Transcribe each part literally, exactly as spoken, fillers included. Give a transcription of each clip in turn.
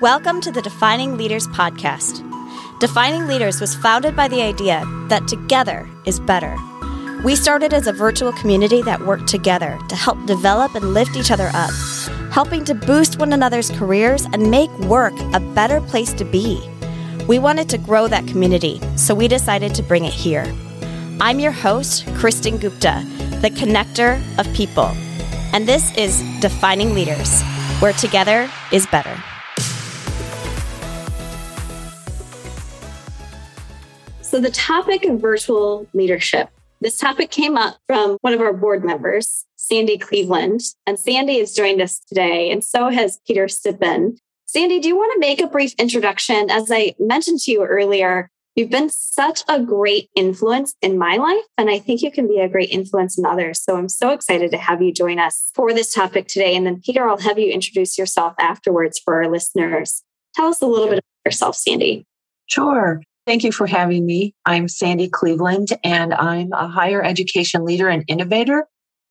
Welcome to the Defining Leaders podcast. Defining Leaders was founded by the idea that together is better. We started as a virtual community that worked together to help develop and lift each other up, helping to boost one another's careers and make work a better place to be. We wanted to grow that community, so we decided to bring it here. I'm your host, Kristin Gupta, the connector of people. And this is Defining Leaders, where together is better. So the topic of virtual leadership, this topic came up from one of our board members, Sandy Cleveland, and Sandy has joined us today, and so has Peter Stippen. Sandy, do you want to make a brief introduction? As I mentioned to you earlier, you've been such a great influence in my life, and I think you can be a great influence in others. So I'm so excited to have you join us for this topic today. And then Peter, I'll have you introduce yourself afterwards for our listeners. Tell us a little bit about yourself, Sandy. Sure. Thank you for having me. I'm Sandy Cleveland, and I'm a higher education leader and innovator.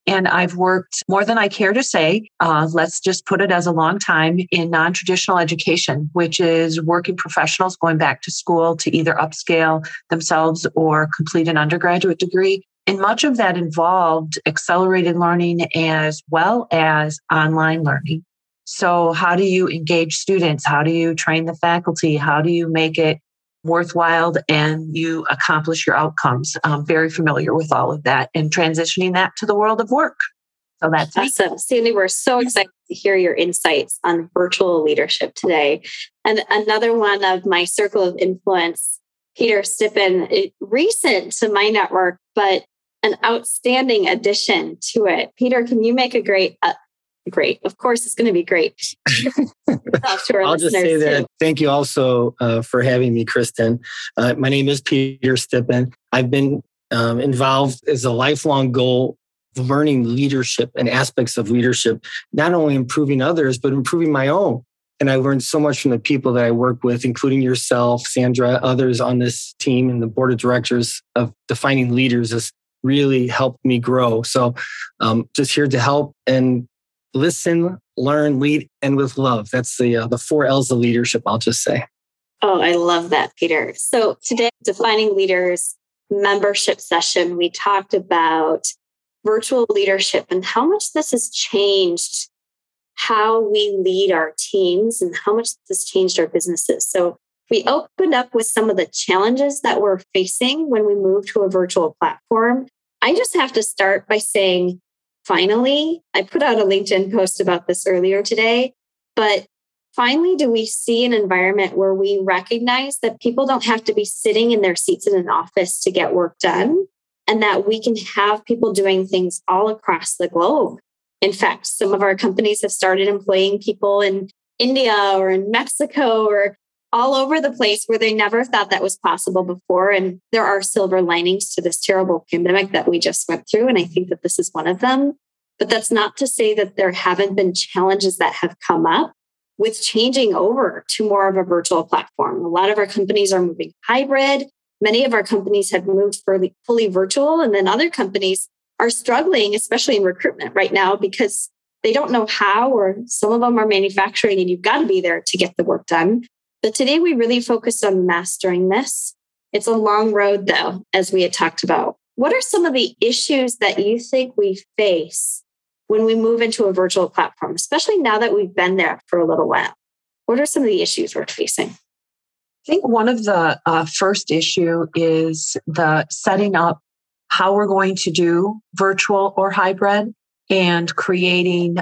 And I've worked more than I care to say, uh, let's just put it as a long time, in non-traditional education, which is working professionals going back to school to either upscale themselves or complete an undergraduate degree. And much of that involved accelerated learning as well as online learning. So how do you engage students? How do you train the faculty? How do you make it worthwhile and you accomplish your outcomes? I'm very familiar with all of that and transitioning that to the world of work. So that's awesome. It. Sandy, we're so excited to hear your insights on virtual leadership today. And another one of my circle of influence, Peter Stippen, recent to my network, but an outstanding addition to it. Peter, can you make a great uh, Great. Of course, it's going to be great. I'll just say that too. Thank you also uh, for having me, Kristin. Uh, my name is Peter Stippen. I've been um, involved as a lifelong goal of learning leadership and aspects of leadership, not only improving others, but improving my own. And I learned so much from the people that I work with, including yourself, Sandra, others on this team, and the board of directors of Defining Leaders has really helped me grow. So um, just here to help and listen, learn, lead, and with love. That's the uh, the four L's of leadership, I'll just say. Oh, I love that, Peter. So today, Defining Leaders membership session, we talked about virtual leadership and how much this has changed how we lead our teams and how much this changed our businesses. So we opened up with some of the challenges that we're facing when we move to a virtual platform. I just have to start by saying, finally, I put out a LinkedIn post about this earlier today, but finally, do we see an environment where we recognize that people don't have to be sitting in their seats in an office to get work done, and that we can have people doing things all across the globe? In fact, some of our companies have started employing people in India or in Mexico or all over the place where they never thought that was possible before. And there are silver linings to this terrible pandemic that we just went through. And I think that this is one of them. But that's not to say that there haven't been challenges that have come up with changing over to more of a virtual platform. A lot of our companies are moving hybrid. Many of our companies have moved fully virtual. And then other companies are struggling, especially in recruitment right now, because they don't know how, or some of them are manufacturing and you've got to be there to get the work done. But today we really focused on mastering this. It's a long road though, as we had talked about. What are some of the issues that you think we face when we move into a virtual platform, especially now that we've been there for a little while? What are some of the issues we're facing? I think one of the uh, first issue is the setting up how we're going to do virtual or hybrid and creating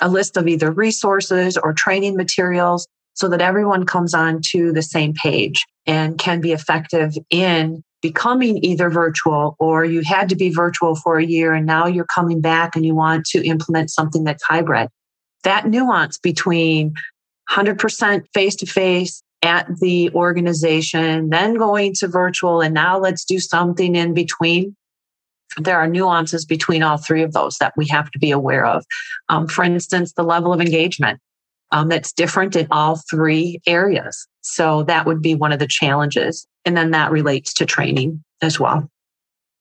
a list of either resources or training materials so that everyone comes on to the same page and can be effective in becoming either virtual, or you had to be virtual for a year and now you're coming back and you want to implement something that's hybrid. That nuance between one hundred percent face-to-face at the organization, then going to virtual, and now let's do something in between. There are nuances between all three of those that we have to be aware of. Um, for instance, the level of engagement. Um, that's different in all three areas. So that would be one of the challenges. And then that relates to training as well.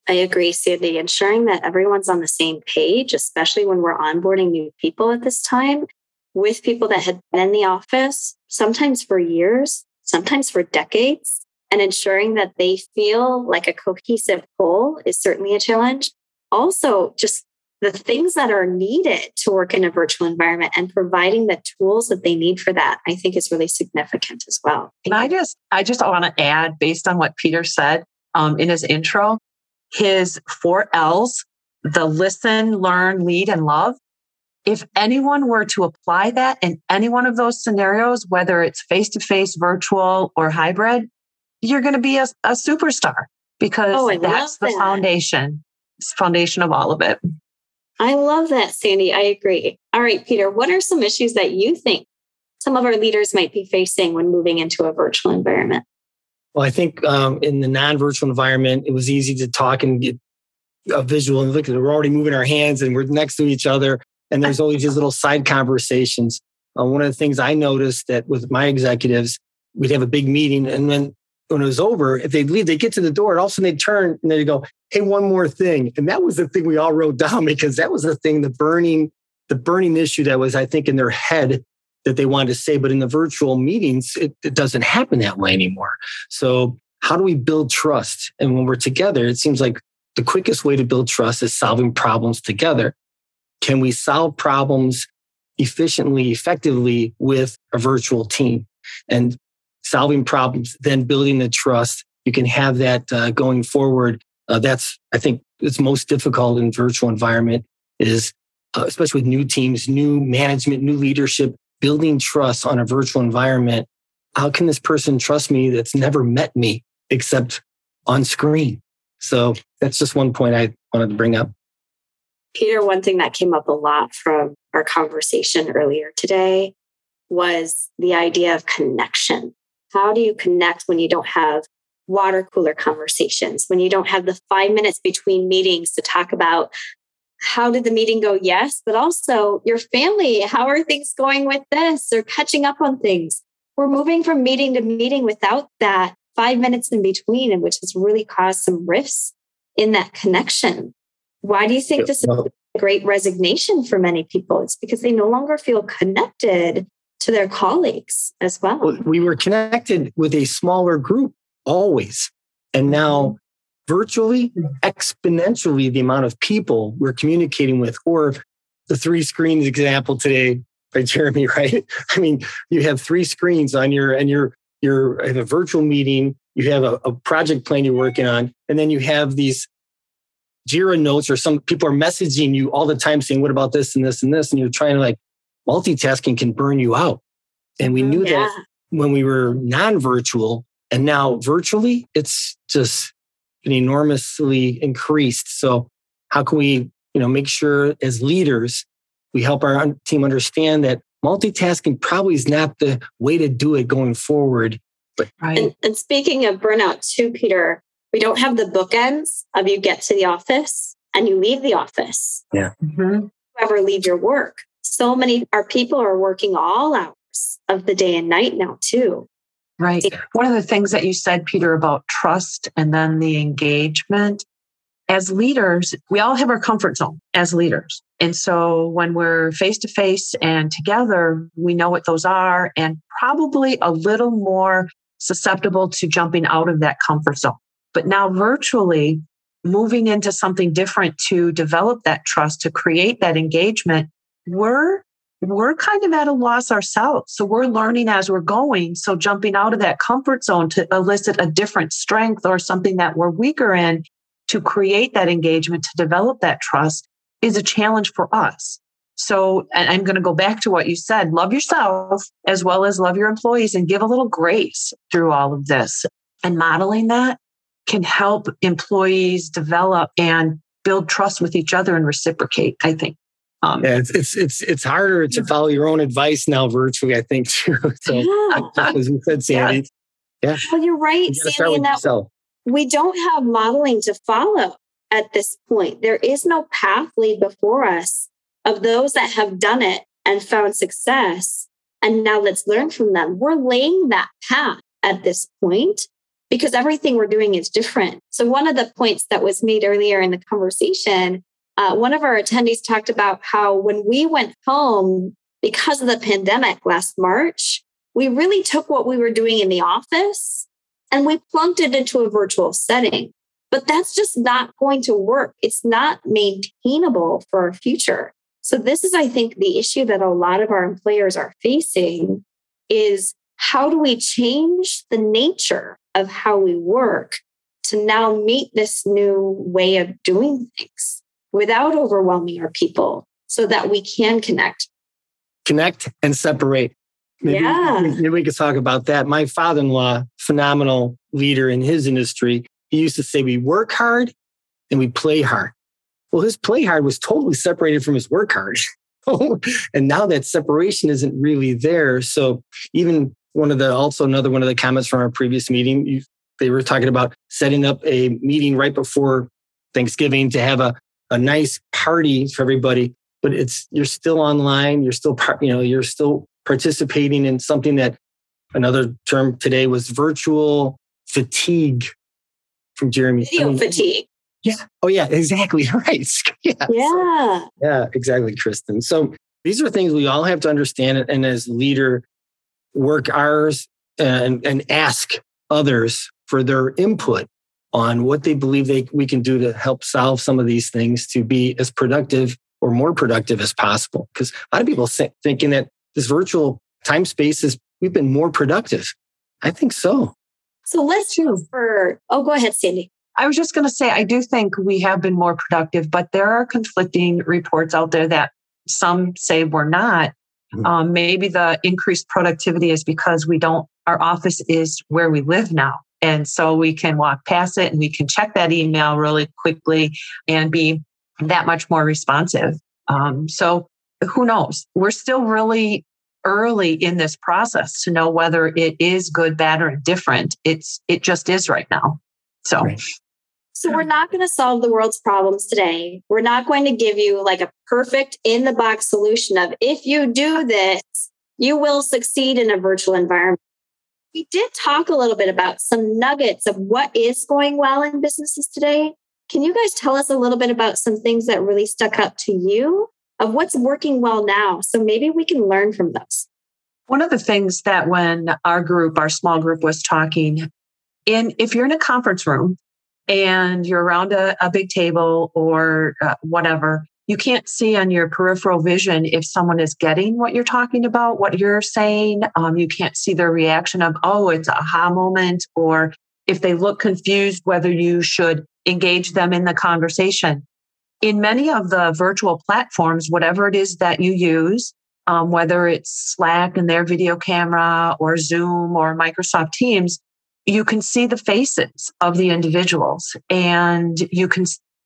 I agree, Sandy. Ensuring that everyone's on the same page, especially when we're onboarding new people at this time, with people that had been in the office, sometimes for years, sometimes for decades. And ensuring that they feel like a cohesive whole is certainly a challenge. Also, just the things that are needed to work in a virtual environment and providing the tools that they need for that, I think is really significant as well. And I just, I just want to add, based on what Peter said um, in his intro, his four L's, the listen, learn, lead, and love. If anyone were to apply that in any one of those scenarios, whether it's face-to-face, virtual, or hybrid, you're going to be a, a superstar because oh, that's the that. foundation, foundation of all of it. I love that, Sandy. I agree. All right, Peter, what are some issues that you think some of our leaders might be facing when moving into a virtual environment? Well, I think um, in the non-virtual environment, it was easy to talk and get a visual and look at it. We're already moving our hands and we're next to each other. And there's always these little side conversations. Uh, one of the things I noticed that with my executives, we'd have a big meeting. And then when it was over, if they'd leave, they'd get to the door and all of a sudden they'd turn and they'd go, hey, one more thing. And that was the thing we all wrote down because that was the thing, the burning, the burning issue that was, I think, in their head that they wanted to say. But in the virtual meetings, it, it doesn't happen that way anymore. So how do we build trust? And when we're together, it seems like the quickest way to build trust is solving problems together. Can we solve problems efficiently, effectively with a virtual team? And solving problems, then building the trust, you can have that uh, going forward. Uh, that's, I think, it's most difficult in virtual environment is, uh, especially with new teams, new management, new leadership, building trust on a virtual environment. How can this person trust me that's never met me except on screen? So that's just one point I wanted to bring up. Peter, one thing that came up a lot from our conversation earlier today was the idea of connection. How do you connect when you don't have water cooler conversations, when you don't have the five minutes between meetings to talk about how did the meeting go? Yes, but also your family, how are things going with this? Or catching up on things. We're moving from meeting to meeting without that five minutes in between, and which has really caused some rifts in that connection. Why do you think this is a great resignation for many people? It's because they no longer feel connected to their colleagues as well. well. We were connected with a smaller group always. And now virtually, exponentially, the amount of people we're communicating with, or the three screens example today by Jeremy, right? I mean, you have three screens on your, and you're, you're at a virtual meeting, you have a, a project plan you're working on, and then you have these JIRA notes, or some people are messaging you all the time saying, what about this and this and this? And you're trying to like, multitasking can burn you out. And we knew yeah. that when we were non-virtual, and now virtually, it's just been enormously increased. So how can we, you know, make sure as leaders, we help our team understand that multitasking probably is not the way to do it going forward. But right. and, and speaking of burnout too, Peter, we don't have the bookends of you get to the office and you leave the office. Yeah. Mm-hmm. Whoever leave your work. So many our people are working all hours of the day and night now too. Right. One of the things that you said, Peter, about trust and then the engagement. As leaders, we all have our comfort zone as leaders. And so when we're face-to-face and together, we know what those are and probably a little more susceptible to jumping out of that comfort zone. But now virtually, moving into something different to develop that trust, to create that engagement, We're we're kind of at a loss ourselves. So we're learning as we're going. So jumping out of that comfort zone to elicit a different strength or something that we're weaker in to create that engagement, to develop that trust is a challenge for us. So and I'm going to go back to what you said. Love yourself as well as love your employees and give a little grace through all of this. And modeling that can help employees develop and build trust with each other and reciprocate, I think. Um, yeah, it's, it's it's it's harder to follow your own advice now virtually, I think, too. So, yeah. As you said, Sandy. Yeah. yeah. Well, you're right, you Sandy. In that we don't have modeling to follow at this point. There is no path laid before us of those that have done it and found success. And now let's learn from them. We're laying that path at this point because everything we're doing is different. So one of the points that was made earlier in the conversation, Uh, one of our attendees talked about how when we went home because of the pandemic last March, we really took what we were doing in the office and we plunked it into a virtual setting. But that's just not going to work. It's not maintainable for our future. So this is, I think, the issue that a lot of our employers are facing is how do we change the nature of how we work to now meet this new way of doing things without overwhelming our people so that we can connect. Connect and separate. Maybe, yeah. maybe we could talk about that. My father-in-law, phenomenal leader in his industry, he used to say, we work hard and we play hard. Well, his play hard was totally separated from his work hard. And now that separation isn't really there. So even one of the, also another one of the comments from our previous meeting, you, they were talking about setting up a meeting right before Thanksgiving to have a, a nice party for everybody. But it's, you're still online. You're still, you know, you're still participating in something that another term today was virtual fatigue from Jeremy. Video I mean, fatigue. Yeah. Oh, yeah, exactly. Right. Yeah. Yeah. So, yeah, exactly, Kristin. So these are things we all have to understand. And as leader, work ours and, and ask others for their input on what they believe they we can do to help solve some of these things to be as productive or more productive as possible. Because a lot of people think, thinking that this virtual time space is, we've been more productive. I think so. So let's move for, oh, go ahead, Sandy. I was just going to say, I do think we have been more productive, but there are conflicting reports out there that some say we're not. Mm-hmm. Um, maybe the increased productivity is because we don't, our office is where we live now. And so we can walk past it and we can check that email really quickly and be that much more responsive. Um, so who knows? We're still really early in this process to know whether it is good, bad, or different. It's, it just is right now. So, right. so we're not going to solve the world's problems today. We're not going to give you like a perfect in the box solution of if you do this, you will succeed in a virtual environment. We did talk a little bit about some nuggets of what is going well in businesses today. Can you guys tell us a little bit about some things that really stuck out to you of what's working well now? So maybe we can learn from those. One of the things that when our group, our small group was talking, and if you're in a conference room and you're around a, a big table or uh, whatever, you can't see on your peripheral vision if someone is getting what you're talking about, what you're saying. Um, you can't see their reaction of, oh, it's an aha moment, or if they look confused, whether you should engage them in the conversation. In many of the virtual platforms, whatever it is that you use, um, whether it's Slack and their video camera or Zoom or Microsoft Teams, you can see the faces of the individuals and you can,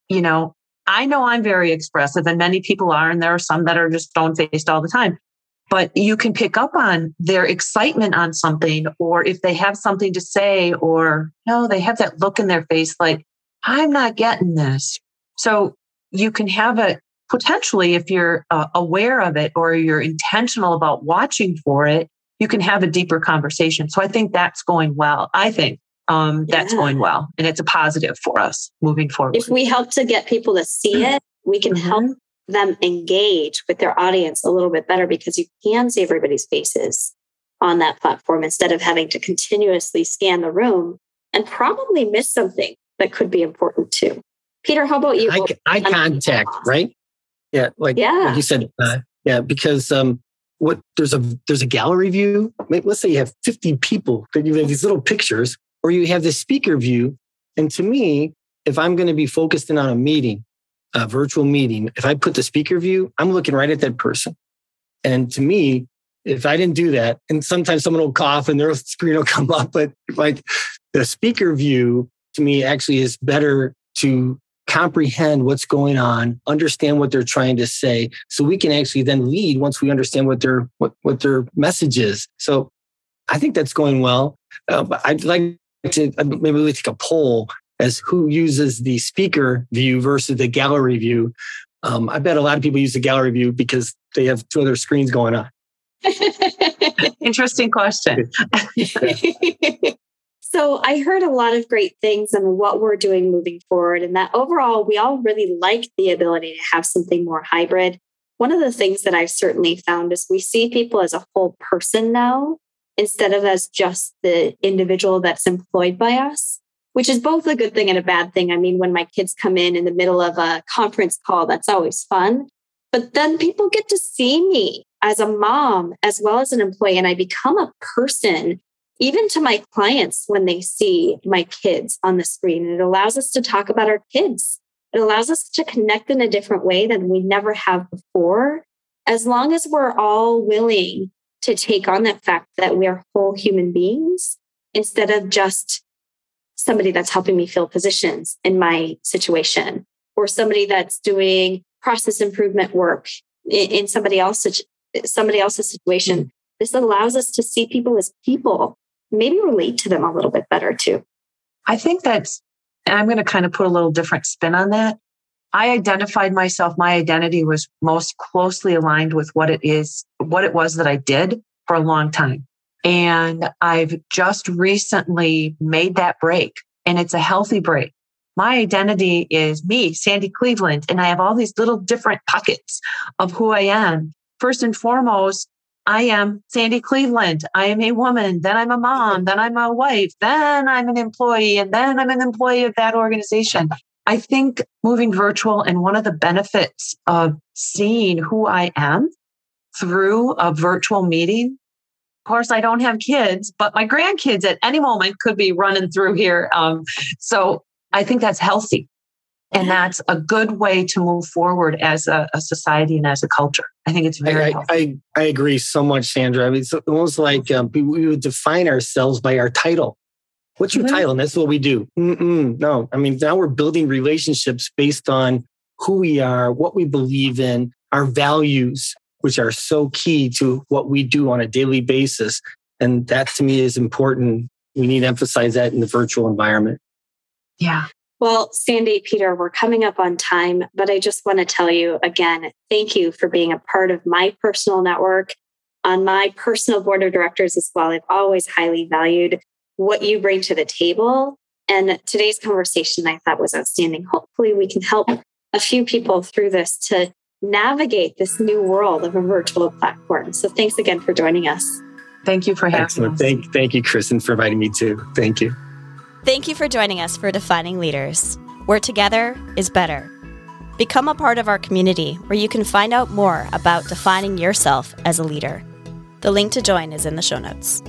you know, I know I'm very expressive and many people are, and there are some that are just stone-faced all the time, but you can pick up on their excitement on something, or if they have something to say, or no, they have that look in their face like, I'm not getting this. So you can have a potentially, if you're uh, aware of it or you're intentional about watching for it, you can have a deeper conversation. So I think that's going well. I think um, that's yeah. going well. And it's a positive for us moving forward. If we help to get people to see it, we can mm-hmm. help them engage with their audience a little bit better because you can see everybody's faces on that platform instead of having to continuously scan the room and probably miss something that could be important too. Peter, how about you? Eye, eye contact, right? Yeah. Like, yeah. like you said, uh, yeah, because... Um, What there's a there's a gallery view. Let's say you have fifty people that you have these little pictures, or you have the speaker view. And to me, if I'm going to be focused in on a meeting, a virtual meeting, if I put the speaker view, I'm looking right at that person. And to me, if I didn't do that, and sometimes someone will cough and their screen will come up, but like the speaker view to me actually is better to comprehend what's going on, understand what they're trying to say, so we can actually then lead once we understand what their what, what their message is. So I think that's going well. Uh, but I'd like to maybe we take a poll as who uses the speaker view versus the gallery view. Um, I bet a lot of people use the gallery view because they have two other screens going on. Interesting question. So I heard a lot of great things on what we're doing moving forward, and that overall, we all really like the ability to have something more hybrid. One of the things that I've certainly found is we see people as a whole person now instead of as just the individual that's employed by us, which is both a good thing and a bad thing. I mean, when my kids come in in the middle of a conference call, that's always fun. But then people get to see me as a mom, as well as an employee, and I become a person, even to my clients when they see my kids on the screen. And it allows us to talk about our kids. It allows us to connect in a different way than we never have before, as long as we're all willing to take on that fact that we are whole human beings instead of just somebody that's helping me fill positions in my situation, or somebody that's doing process improvement work in somebody else's somebody else's situation. Mm-hmm. This allows us to see people as people, maybe relate to them a little bit better too. I think that's, and I'm going to kind of put a little different spin on that. I identified myself, my identity was most closely aligned with what it is, what it was that I did for a long time. And I've just recently made that break, and it's a healthy break. My identity is me, Sandy Cleveland, and I have all these little different pockets of who I am. First and foremost, I am Sandy Cleveland. I am a woman. Then I'm a mom. Then I'm a wife. Then I'm an employee. And then I'm an employee of that organization. I think moving virtual, and one of the benefits of seeing who I am through a virtual meeting, of course, I don't have kids, but my grandkids at any moment could be running through here. Um, so I think that's healthy. And that's a good way to move forward as a, a society and as a culture. I think it's very I, I, I agree so much, Sandra. I mean, it's almost like um, we would define ourselves by our title. What's your mm-hmm. title? And that's what we do. Mm-mm, no, I mean, now we're building relationships based on who we are, what we believe in, our values, which are so key to what we do on a daily basis. And that to me is important. We need to emphasize that in the virtual environment. Yeah. Well, Sandy, Peter, we're coming up on time, but I just want to tell you again, thank you for being a part of my personal network, on my personal board of directors as well. I've always highly valued what you bring to the table. And today's conversation I thought was outstanding. Hopefully we can help a few people through this to navigate this new world of a virtual platform. So thanks again for joining us. Thank you for having Excellent. us. Thank, thank you, Kristin, for inviting me too. Thank you. Thank you for joining us for Defining Leaders, where together is better. Become a part of our community where you can find out more about defining yourself as a leader. The link to join is in the show notes.